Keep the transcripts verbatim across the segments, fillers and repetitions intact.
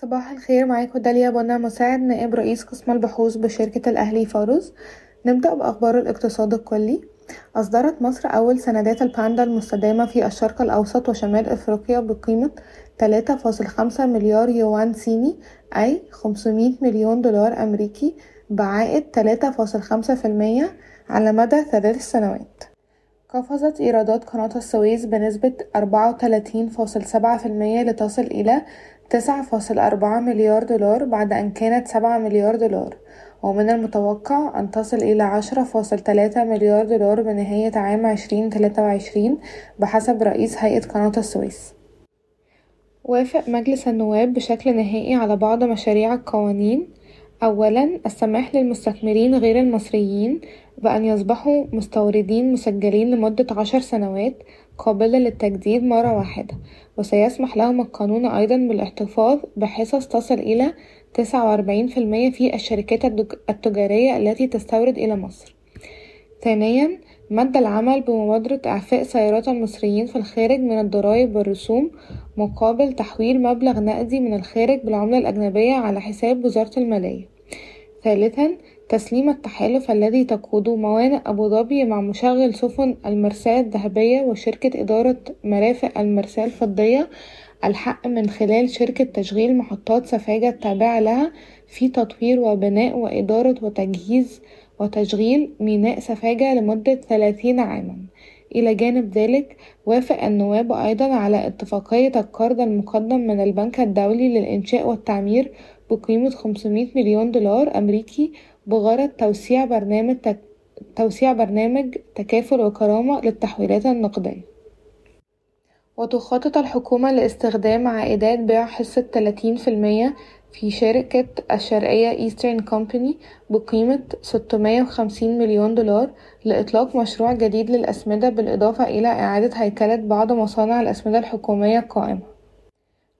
صباح الخير، معاكم ودالي بنا، مساعد نائب رئيس قسم البحوث بشركة الأهلي فارز. نبدأ بأخبار الاقتصاد الكلي. أصدرت مصر أول سندات الباندا المستدامة في الشرق الأوسط وشمال أفريقيا بقيمة ثلاثة فاصلة خمسة مليار يوان صيني، أي خمسمائة مليون دولار أمريكي، بعائد ثلاثة فاصلة خمسة بالمئة على مدى ثلاث سنوات. قفزت إيرادات قناة السويس بنسبة أربعة وثلاثين فاصلة سبعة بالمئة لتصل إلى تسعة فاصلة أربعة مليار دولار بعد أن كانت سبعة مليار دولار، ومن المتوقع أن تصل إلى عشرة فاصلة ثلاثة مليار دولار بنهاية عام عشرين ثلاثة وعشرين بحسب رئيس هيئة قناة السويس. وافق مجلس النواب بشكل نهائي على بعض مشاريع القوانين. أولاً، السماح للمستثمرين غير المصريين بأن يصبحوا مستوردين مسجلين لمدة عشر سنوات قابلة للتجديد مرة واحدة، وسيسمح لهم القانون أيضاً بالاحتفاظ بحصص تصل إلى تسعة وأربعين بالمئة في الشركات التجارية التي تستورد إلى مصر. ثانياً، مد العمل بمبادرة إعفاء سيارات المصريين في الخارج من الضرائب والرسوم مقابل تحويل مبلغ نقدي من الخارج بالعملة الأجنبية على حساب وزارة المالية. ثالثاً، تسليم التحالف الذي تقوده موانئ أبوظبي مع مشغل سفن المرساة الذهبية وشركة إدارة مرافق المرساة الفضية الحق من خلال شركة تشغيل محطات سفاجة التابعة لها في تطوير وبناء وإدارة وتجهيز وتشغيل ميناء سفاجة لمدة ثلاثين عاما. إلى جانب ذلك، وافق النواب أيضا على اتفاقية القرض المقدم من البنك الدولي للإنشاء والتعمير بقيمة خمسمائة مليون دولار أمريكي بغرض توسيع برنامج تك... توسيع برنامج تكافل وكرامة للتحويلات النقدية. وتخطط الحكومة لاستخدام عائدات بيع حصة ثلاثين بالمئة في شركة الشرقية Eastern Company بقيمة ستمائة وخمسين مليون دولار لإطلاق مشروع جديد للأسمدة، بالإضافة إلى إعادة هيكلة بعض مصانع الأسمدة الحكومية القائمة.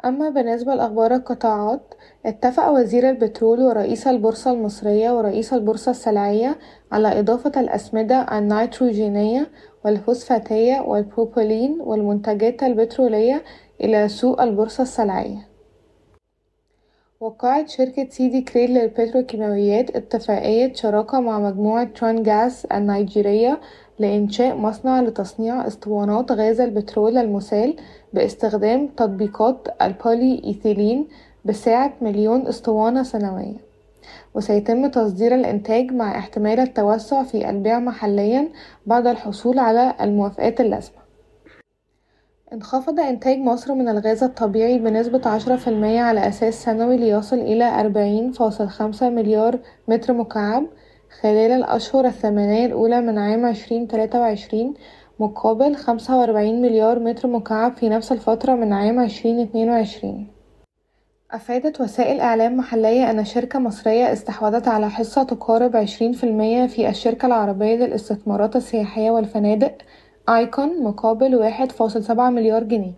أما بالنسبة لأخبار القطاعات، اتفق وزير البترول ورئيس البورصة المصرية ورئيس البورصة السلعية على إضافة الأسمدة النيتروجينية والفوسفاتية والبروبولين والمنتجات البترولية إلى سوق البورصة السلعية. وقعت شركة سيدي كريدل للبتروكيماويات اتفاقية شراكة مع مجموعة تران جاس النيجيرية لإنشاء مصنع لتصنيع اسطوانات غاز البترول المسال باستخدام تطبيقات البولي إيثيلين بسعة مليون اسطوانة سنويا، وسيتم تصدير الإنتاج مع احتمال التوسع في البيع محليا بعد الحصول على الموافقات اللازمة. انخفض إنتاج مصر من الغاز الطبيعي بنسبة عشرة بالمئة على أساس سنوي ليصل إلى أربعين فاصلة خمسة مليار متر مكعب خلال الأشهر الثمانية الأولى من عام عشرين ثلاثة وعشرين، مقابل خمسة وأربعين مليار متر مكعب في نفس الفترة من عام عشرين اثنين وعشرين. أفادت وسائل إعلام محلية أن شركة مصرية استحوذت على حصة تقارب عشرين بالمئة في الشركة العربية للاستثمارات السياحية والفنادق آيكون مقابل واحد فاصلة سبعة مليار جنيه.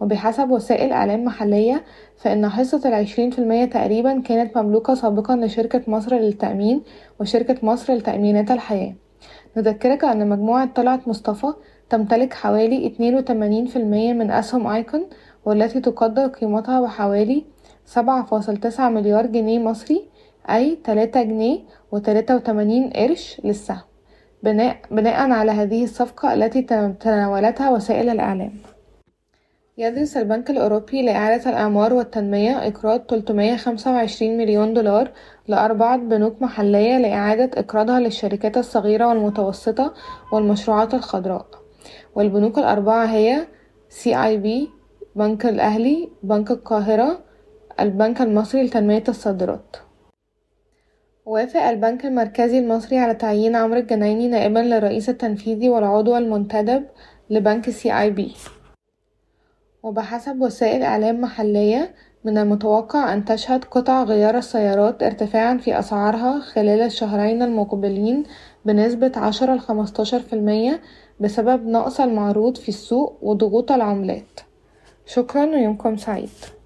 وبحسب وسائل إعلام محلية، فإن حصة العشرين في المية تقريبا كانت مملوكة سابقا لشركة مصر للتأمين وشركة مصر لتأمينات الحياة. نذكرك أن مجموعة طلعت مصطفى تمتلك حوالي اثنين وثمانين بالمئة من أسهم آيكون، والتي تقدر قيمتها بحوالي سبعة فاصلة تسعة مليار جنيه مصري، أي ثلاثة جنيه وثلاثة وثمانين قرش للسهم، بناء, بناء على هذه الصفقة التي تناولتها وسائل الإعلام. يدرس البنك الأوروبي لإعادة الأعمار والتنمية إقراض ثلاثمائة وخمسة وعشرين مليون دولار لأربعة بنوك محلية لإعادة إقراضها للشركات الصغيرة والمتوسطة والمشروعات الخضراء. والبنوك الأربعة هي سي آي بي، بنك الأهلي، بنك القاهرة، البنك المصري لتنمية الصادرات. وافق البنك المركزي المصري على تعيين عمرو الجنايني نائبا للرئيس التنفيذي والعضو المنتدب لبنك سي آي بي. وبحسب وسائل إعلام محلية، من المتوقع أن تشهد قطع غيار السيارات ارتفاعا في أسعارها خلال الشهرين المقبلين بنسبة عشرة إلى خمسة عشر بالمئة بسبب نقص المعروض في السوق وضغوط العملات. شكرا ويومكم سعيد.